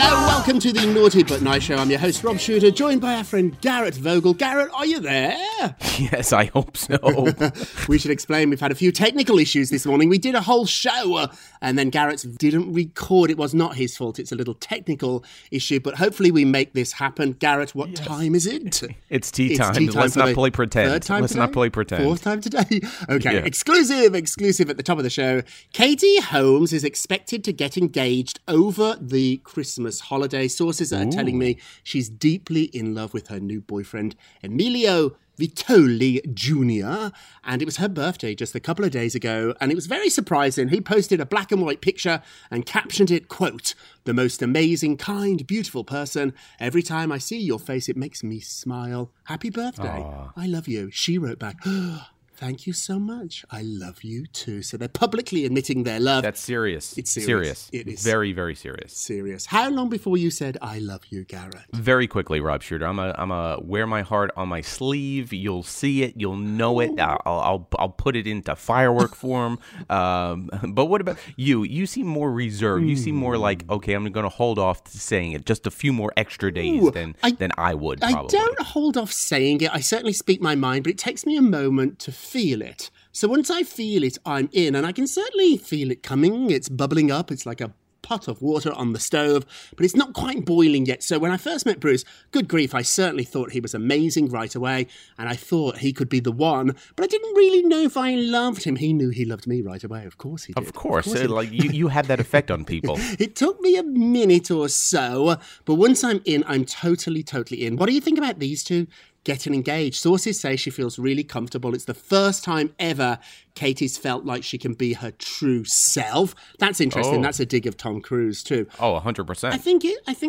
Welcome to the Naughty But Nice Show. I'm your host, Rob Shuman, joined by our friend Garrett Vogel. Garrett, are you there? Yes, I hope so. We should explain we've had a few technical issues this morning. We did a whole show and then Garrett didn't record. It was not his fault. It's a little technical issue, but hopefully we make this happen. Garrett, what time is it? It's tea time. Let's not play pretend. Fourth time today? Okay, yeah. Exclusive at the top of the show. Katie Holmes is expected to get engaged over the Christmas holiday. Sources are telling me she's deeply in love with her new boyfriend, Emilio Vitolo Jr., and it was her birthday just a couple of days ago, and it was very surprising. He posted a black and white picture and captioned it, quote, "The most amazing, kind, beautiful person. Every time I see your face, it makes me smile. Happy birthday. Aww. I love you." She wrote back, "Thank you so much. I love you too." So they're publicly admitting their love. That's serious. It's serious. It is. Very, very serious. Serious. How long before you said, "I love you," Garrett? Very quickly, Rob Shuman. I'm a wear my heart on my sleeve. You'll see it. You'll know it. I'll put it into firework form. But what about you? You seem more reserved. You seem more like, okay, I'm going to hold off saying it just a few more extra days than I would probably. I don't hold off saying it. I certainly speak my mind, but it takes me a moment to feel it. So once I feel it, I'm in, and I can certainly feel it coming. It's bubbling up. It's like a pot of water on the stove, but it's not quite boiling yet. So when I first met Bruce, good grief, I certainly thought he was amazing right away, and I thought he could be the one, but I didn't really know if I loved him. He knew he loved me right away. Of course he did. Of course like you had that effect on people. It took me a minute or so, but once I'm in, I'm totally, totally in. What do you think about these two getting engaged? Sources say she feels really comfortable. It's the first time ever Katie's felt like she can be her true self. That's interesting. Oh. That's a dig of Tom Cruise too. Oh, 100%. I think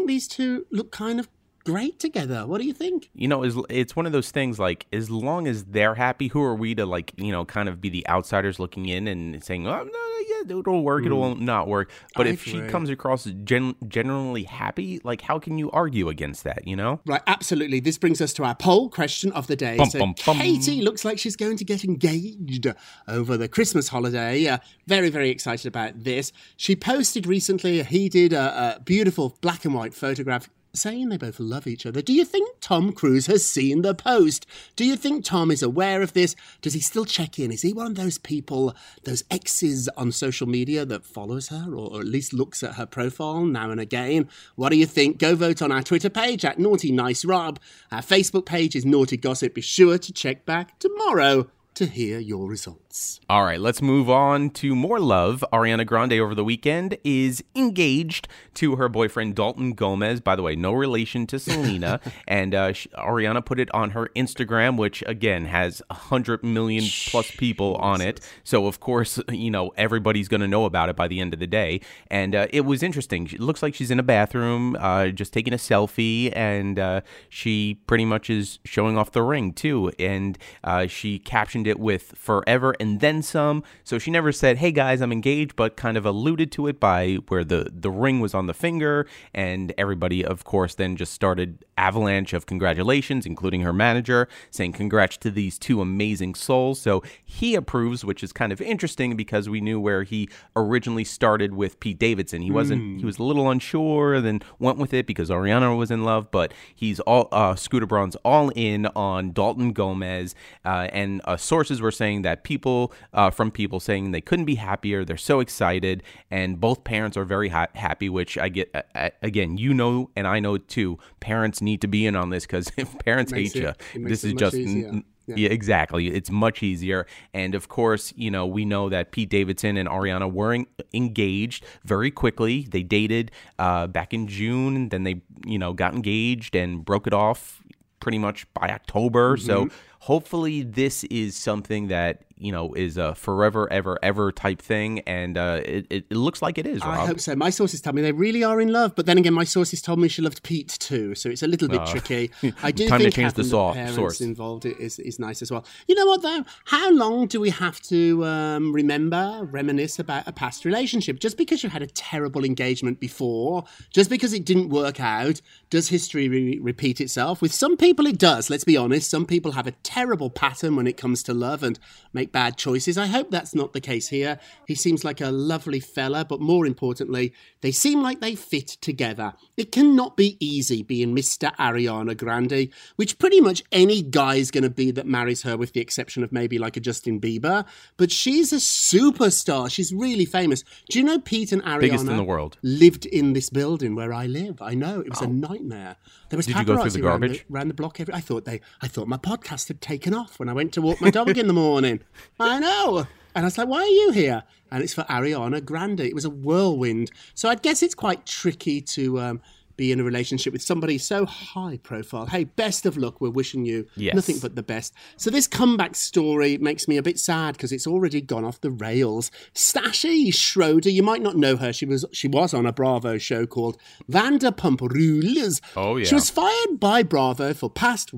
these two look kind of great together. What do you think? You know, it's one of those things, like, as long as they're happy, who are we to, like, you know, kind of be the outsiders looking in and saying, "Oh, no, yeah, it'll work, it'll not work." But if she comes across generally happy, like, how can you argue against that, you know? Right, absolutely. This brings us to our poll question of the day. Katie looks like she's going to get engaged over the Christmas holiday. Very, very excited about this. She posted recently, he did a beautiful black and white photograph saying they both love each other. Do you think Tom Cruise has seen the post? Do you think Tom is aware of this? Does he still check in? Is he one of those people, those exes on social media that follows her or at least looks at her profile now and again? What do you think? Go vote on our Twitter page at Naughty Nice Rob. Our Facebook page is Naughty Gossip. Be sure to check back tomorrow to hear your results. All right, let's move on to more love. Ariana Grande over the weekend is engaged to her boyfriend Dalton Gomez. By the way, no relation to Selena. And Ariana put it on her Instagram, which again has 100 million plus people on it. So of course, you know, everybody's going to know about it by the end of the day. And it was interesting. It looks like she's in a bathroom, just taking a selfie, and she pretty much is showing off the ring too. And she captioned it with forever and then some. So she never said, hey guys, I'm engaged, but kind of alluded to it by where the ring was on the finger. And everybody, of course, then just started avalanche of congratulations, including her manager, saying congrats to these two amazing souls. So he approves, which is kind of interesting because we knew where he originally started with Pete Davidson. He wasn't, he was a little unsure, then went with it because Ariana was in love, but he's all, Scooter Braun's all in on Dalton Gomez, and sources were saying that people from people saying they couldn't be happier. They're so excited. And both parents are very happy, which I get. Again, you know, and I know too, parents need to be in on this because if parents hate you, this is just... Yeah, exactly. It's much easier. And of course, you know, we know that Pete Davidson and Ariana were engaged very quickly. They dated back in June. Then they, you know, got engaged and broke it off pretty much by October. So hopefully this is something that, you know, is a forever, ever, ever type thing. And it looks like it is, Rob. I hope so. My sources tell me they really are in love. But then again, my sources told me she loved Pete too. So it's a little bit tricky. I do think having the parents involved is nice as well. You know what, though? How long do we have to reminisce about a past relationship? Just because you had a terrible engagement before, just because it didn't work out, does history repeat itself? With some people, it does. Let's be honest. Some people have a terrible pattern when it comes to love and make bad choices. I hope that's not the case here. He seems like a lovely fella, but more importantly, they seem like they fit together. It cannot be easy being Mr. Ariana Grande, which pretty much any guy is going to be that marries her, with the exception of maybe like a Justin Bieber. But she's a superstar. She's really famous. Do you know Pete and Ariana, biggest in the world, lived in this building where I live? I know. It was a nightmare. There was paparazzi around the block. I thought my podcast had taken off when I went to walk my dog in the morning. I know. And I was like, why are you here? And it's for Ariana Grande. It was a whirlwind. So I guess it's quite tricky to be in a relationship with somebody so high profile. Hey, best of luck. We're wishing you nothing but the best. So this comeback story makes me a bit sad because it's already gone off the rails. Stassi Schroeder, you might not know her. She was on a Bravo show called Vanderpump Rules. Oh, yeah. She was fired by Bravo for past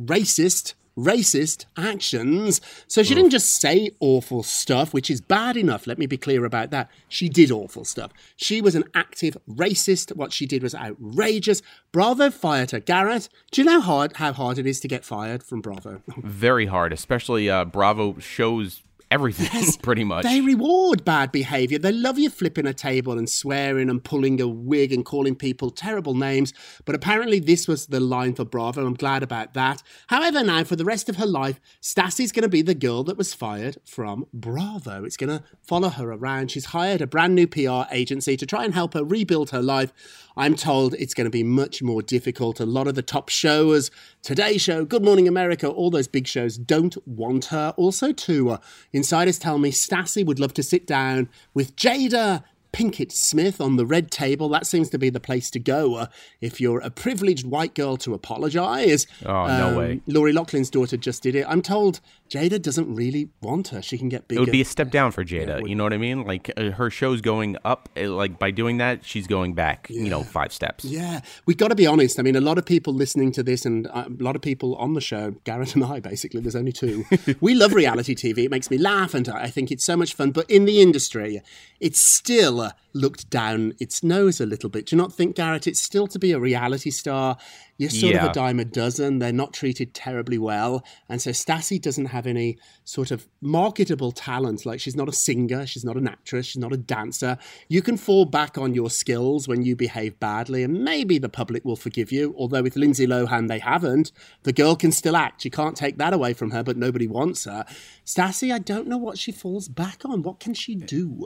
racist actions. So she didn't just say awful stuff, which is bad enough. Let me be clear about that. She did awful stuff. She was an active racist. What she did was outrageous. Bravo fired her. Garrett, do you know how hard it is to get fired from Bravo? Very hard, especially Bravo shows... everything, yes, pretty much. They reward bad behaviour. They love you flipping a table and swearing and pulling a wig and calling people terrible names. But apparently this was the line for Bravo. I'm glad about that. However, now, for the rest of her life, Stassi's going to be the girl that was fired from Bravo. It's going to follow her around. She's hired a brand new PR agency to try and help her rebuild her life. I'm told it's going to be much more difficult. A lot of the top shows, Today Show, Good Morning America, all those big shows don't want her. Also, too, insiders tell me Stassi would love to sit down with Jada Pinkett Smith on the red table. That seems to be the place to go if you're a privileged white girl to apologise. Oh, no way. Lori Loughlin's daughter just did it. I'm told Jada doesn't really want her. She can get bigger. It would be a step down for Jada. Yeah, you know what I mean? Like, her show's going up. Like, by doing that, she's going back, you know, 5 steps. Yeah. We've got to be honest. I mean, a lot of people listening to this and a lot of people on the show, Garrett and I, basically, there's only two. We love reality TV. It makes me laugh, and I think it's so much fun. But in the industry, it's still... looked down its nose a little bit. Do you not think, Garrett, it's still to be a reality star? You're sort of a dime a dozen. They're not treated terribly well. And so Stassi doesn't have any sort of marketable talent. Like, she's not a singer. She's not an actress. She's not a dancer. You can fall back on your skills when you behave badly, and maybe the public will forgive you. Although with Lindsay Lohan, they haven't. The girl can still act. You can't take that away from her, but nobody wants her. Stassi, I don't know what she falls back on. What can she do?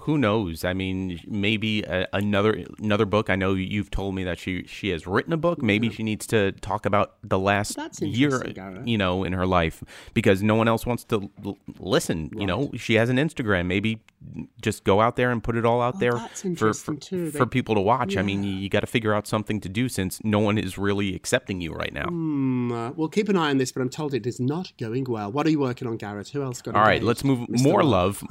Who knows? I mean, maybe another book. I know you've told me that she has written a book. Maybe she needs to talk about the last year, Garrett, you know, in her life, because no one else wants to listen. Right. You know, she has an Instagram. Maybe just go out there and put it all out there for people to watch. Yeah. I mean, you got to figure out something to do since no one is really accepting you right now. Well, keep an eye on this, but I'm told it is not going well. What are you working on, Garrett? Who else got? All right, let's move. More love.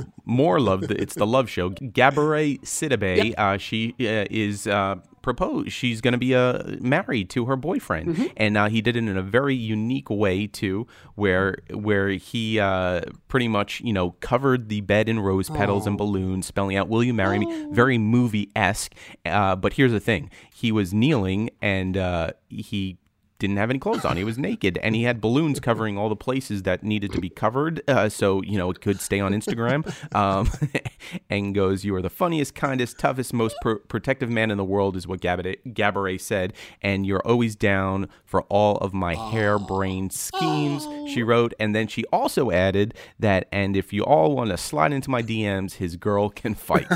It's the love show. Gabourey Sidibe. Yep. She is proposed. She's going to be married to her boyfriend, and he did it in a very unique way too, where he pretty much covered the bed in rose petals and balloons, spelling out "Will you marry me?" Very movie-esque. But here's the thing: he was kneeling, and he didn't have any clothes on. He was naked, and he had balloons covering all the places that needed to be covered, so it could stay on Instagram. And goes, "You are the funniest, kindest, toughest, most protective man in the world," is what Gabourey said, "and you're always down for all of my harebrained schemes," she wrote. And then she also added that, "and if you all want to slide into my DMs, his girl can fight."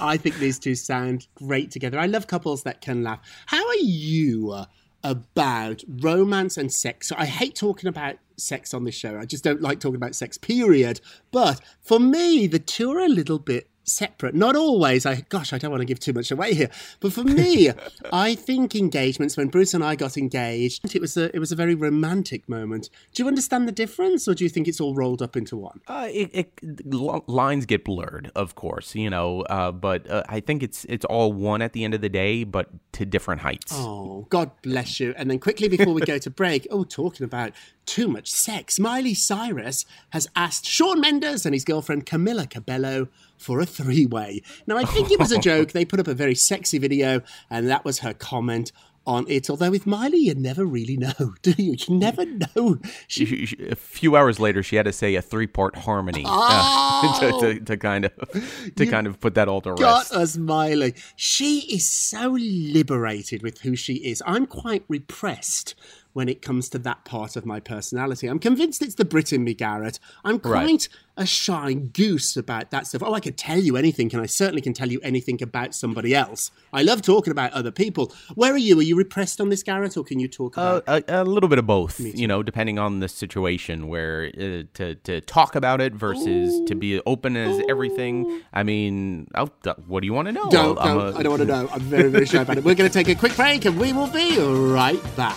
I think these two sound great together. I love couples that can laugh. How are you about romance and sex? So I hate talking about sex on this show. I just don't like talking about sex, period. But for me, the two are a little bit separate. Not always. I don't want to give too much away here. But for me, I think engagements, when Bruce and I got engaged, it was a very romantic moment. Do you understand the difference, or do you think it's all rolled up into one? Lines get blurred, of course, but I think it's all one at the end of the day, but to different heights. Oh, God bless you. And then quickly before we go to break, talking about too much sex, Miley Cyrus has asked Shawn Mendes and his girlfriend Camila Cabello for a three-way. Now, I think it was a joke. They put up a very sexy video, and that was her comment on it. Although with Miley, you never really know, do you? You never know. A few hours later, she had to say a three-part harmony to kind of put that all to rest. Got us, Miley. She is so liberated with who she is. I'm quite repressed when it comes to that part of my personality. I'm convinced it's the Brit in me, Garrett. I'm quite a shy goose about that stuff. I could tell you anything, and I certainly can tell you anything about somebody else. I love talking about other people. Where are you? Are you repressed on this, Garrett, or can you talk about it? A little bit of both, depending on the situation, where to talk about it versus to be open as everything. I mean, what do you want to know? I don't want to know. I'm very, very shy about it. We're going to take a quick break, and we will be right back.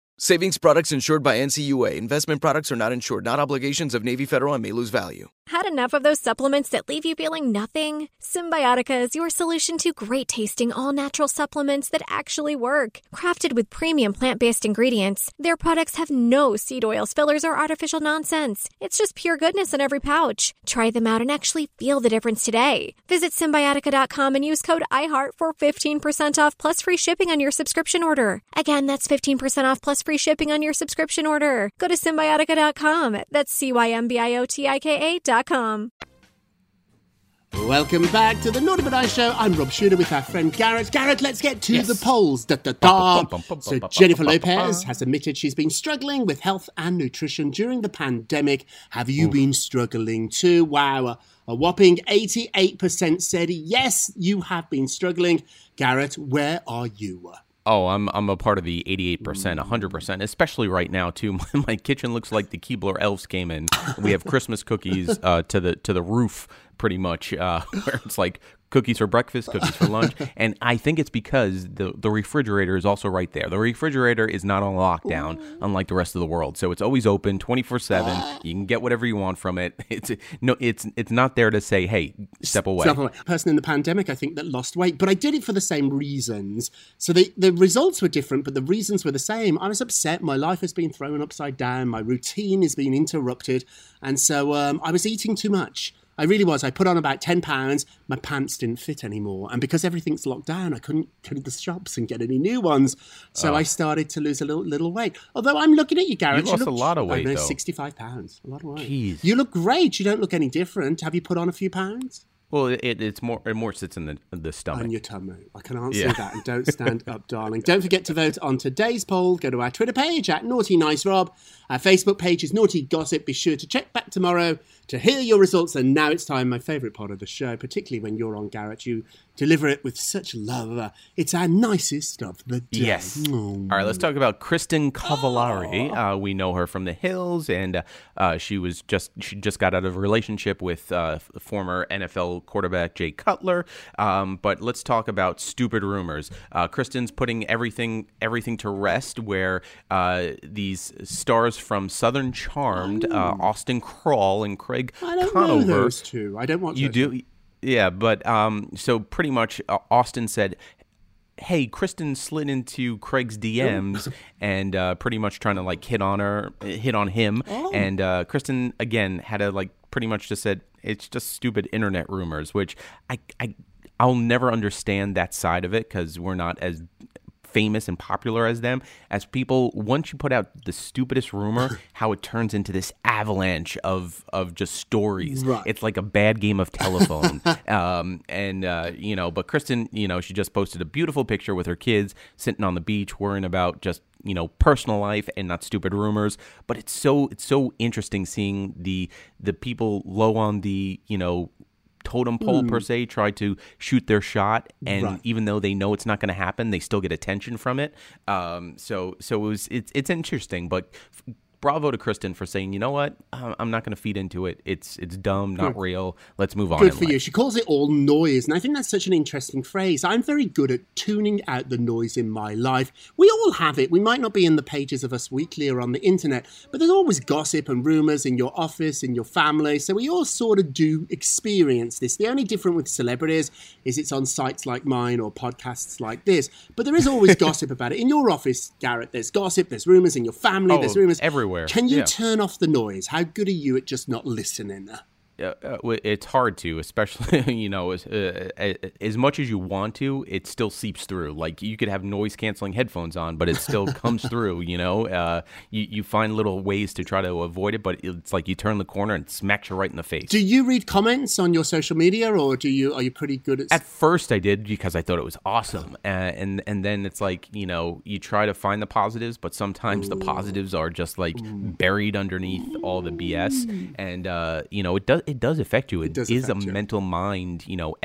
Savings products insured by NCUA. Investment products are not insured, not obligations of Navy Federal and may lose value. Had enough of those supplements that leave you feeling nothing? Symbiotica is your solution to great-tasting, all-natural supplements that actually work. Crafted with premium plant-based ingredients, their products have no seed oils, fillers, or artificial nonsense. It's just pure goodness in every pouch. Try them out and actually feel the difference today. Visit Symbiotica.com and use code IHEART for 15% off plus free shipping on your subscription order. Again, that's 15% off plus free shipping on your subscription order. Go to Symbiotica.com. That's Symbiotica.com. Welcome back to the Naughty But Nice Show. I'm Rob Shuman with our friend Garrett. Garrett, let's get to the polls. So Jennifer Lopez has admitted she's been struggling with health and nutrition during the pandemic. Have you been struggling too? Wow. A whopping 88% said yes, you have been struggling. Garrett, where are you? Oh, I'm a part of the 88%, 100%, especially right now, too. My kitchen looks like the Keebler elves came in. We have Christmas cookies to the roof, pretty much, where it's like cookies for breakfast, cookies for lunch. And I think it's because the refrigerator is also right there. The refrigerator is not on lockdown, unlike the rest of the world. So it's always open 24/7. You can get whatever you want from it. It's not there to say, hey, step away. Step away. Person in the pandemic, I think, that lost weight. But I did it for the same reasons. So the results were different, but the reasons were the same. I was upset. My life has been thrown upside down. My routine has been interrupted. And so I was eating too much. I really was. I put on about 10 pounds. My pants didn't fit anymore. And because everything's locked down, I couldn't go to the shops and get any new ones. So I started to lose a little weight. Although I'm looking at you, Garrett. You lost a lot of weight, though. 65 pounds. A lot of weight. Jeez. You look great. You don't look any different. Have you put on a few pounds? Well, it more sits in the stomach. On your tummy. I can answer that. And don't stand up, darling. Don't forget to vote on today's poll. Go to our Twitter page at Naughty Nice Rob. Our Facebook page is Naughty Gossip. Be sure to check back tomorrow to hear your results. And now it's time, my favourite part of the show, particularly when you're on, Garrett. You deliver it with such love. It's our nicest of the day. Yes. All right, let's talk about Kristin Cavallari. We know her from The Hills, and she just got out of a relationship with former NFL quarterback Jay Cutler. But let's talk about stupid rumors. Kristin's putting everything to rest, where these stars from Southern Charmed, Austin Kroll and Craig Conover. I don't know those two. I don't watch those. You do? Yeah, but so pretty much Austin said, hey, Kristin slid into Craig's DMs and pretty much trying to like hit on him. Oh. And Kristin, again, had a pretty much just said, it's just stupid internet rumors, which I'll never understand that side of it because we're not as famous and popular as them. As people, once you put out the stupidest rumor, how it turns into this avalanche of just stories. Right. It's like a bad game of telephone. But Kristin, she just posted a beautiful picture with her kids sitting on the beach, worrying about just personal life and not stupid rumors. But it's so interesting seeing the people low on the totem pole per se try to shoot their shot, and even though they know it's not going to happen, they still get attention from it. So it's interesting, but bravo to Kristin for saying, you know what, I'm not going to feed into it. It's dumb, not real. Let's move on. Good for you. She calls it all noise, and I think that's such an interesting phrase. I'm very good at tuning out the noise in my life. We all have it. We might not be in the pages of Us Weekly or on the internet, but there's always gossip and rumours in your office, in your family, so we all sort of do experience this. The only difference with celebrities is it's on sites like mine or podcasts like this, but there is always gossip about it. In your office, Garrett, there's gossip, there's rumours. In your family, there's rumours. Everywhere. Can you turn off the noise? How good are you at just not listening? It's hard to, especially, as much as you want to, it still seeps through. Like, you could have noise-canceling headphones on, but it still comes through, You find little ways to try to avoid it, but it's like you turn the corner and it smacks you right in the face. Do you read comments on your social media, or are you pretty good at... At first I did, because I thought it was awesome. And then it's like, you try to find the positives, but sometimes the positives are just, buried underneath all the BS. And, it does... it does affect you. It is a mental mind, at the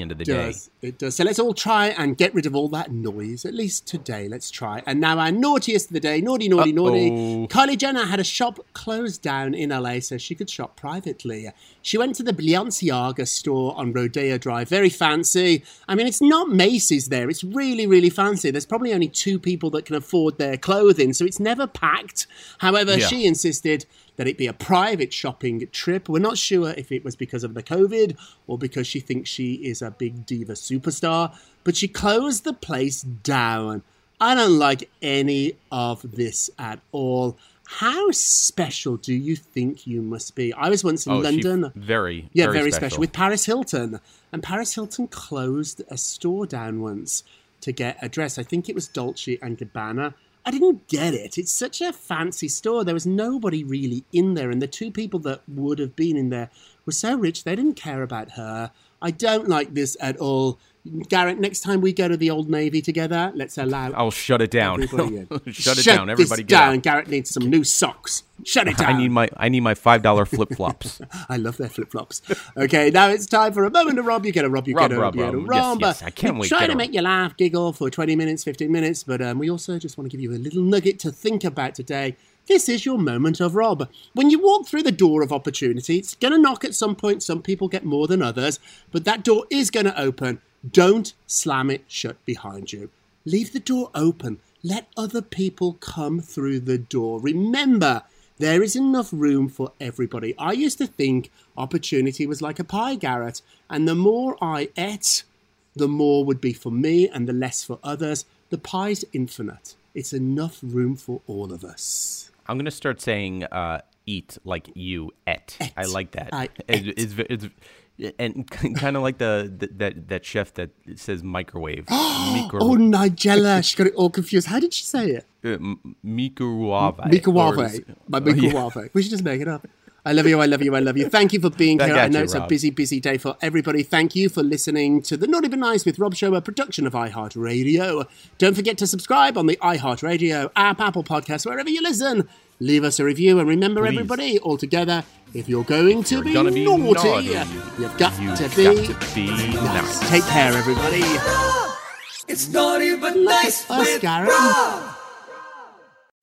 end of the day. It does. So let's all try and get rid of all that noise, at least today. Let's try. And now our naughtiest of the day, naughty. Kylie Jenner had a shop closed down in LA so she could shop privately. She went to the Balenciaga store on Rodeo Drive. Very fancy. I mean, it's not Macy's there. It's really, really fancy. There's probably only two people that can afford their clothing, so it's never packed. However, she insisted that it be a private shopping trip. We're not sure if it was because of the COVID or because she thinks she is a big diva superstar, but she closed the place down. I don't like any of this at all. How special do you think you must be? I was once in London. Very, very special. With Paris Hilton. And Paris Hilton closed a store down once to get a dress. I think it was Dolce & Gabbana. I didn't get it. It's such a fancy store. There was nobody really in there. And the two people that would have been in there were so rich, they didn't care about her. I don't like this at all. Garrett, next time we go to the Old Navy together, let's allow... I'll shut it down. Shut it down. Everybody get out. Garrett needs some new socks. Shut it down. I need my $5 flip-flops. I love their flip-flops. Okay, now it's time for a moment of Rob. You get a Rob. Yes, I can't wait. Try to make you laugh, giggle for 20 minutes, 15 minutes, but we also just want to give you a little nugget to think about today. This is your moment of Rob. When you walk through the door of opportunity, it's going to knock at some point. Some people get more than others, but that door is going to open. Don't slam it shut behind you. Leave the door open. Let other people come through the door. Remember, there is enough room for everybody. I used to think opportunity was like a pie, Garrett, and the more I ate, the more would be for me and the less for others. The pie's infinite. It's enough room for all of us. I'm going to start saying eat like you ate. I like that. And kind of like that chef that says microwave. Oh, Nigella. She got it all confused. How did she say it? Microwave. We should just make it up. I love you. Thank you for being here. I know it's a busy day for everybody. Thank you for listening to the Naughty But Nice with Rob Show, a production of iHeartRadio. Don't forget to subscribe on the iHeartRadio app, Apple Podcasts, wherever you listen. Leave us a review. And remember, everybody, all together, if you're going to be naughty, you've got to be nice. Take care, everybody. It's Naughty But Nice with Rob.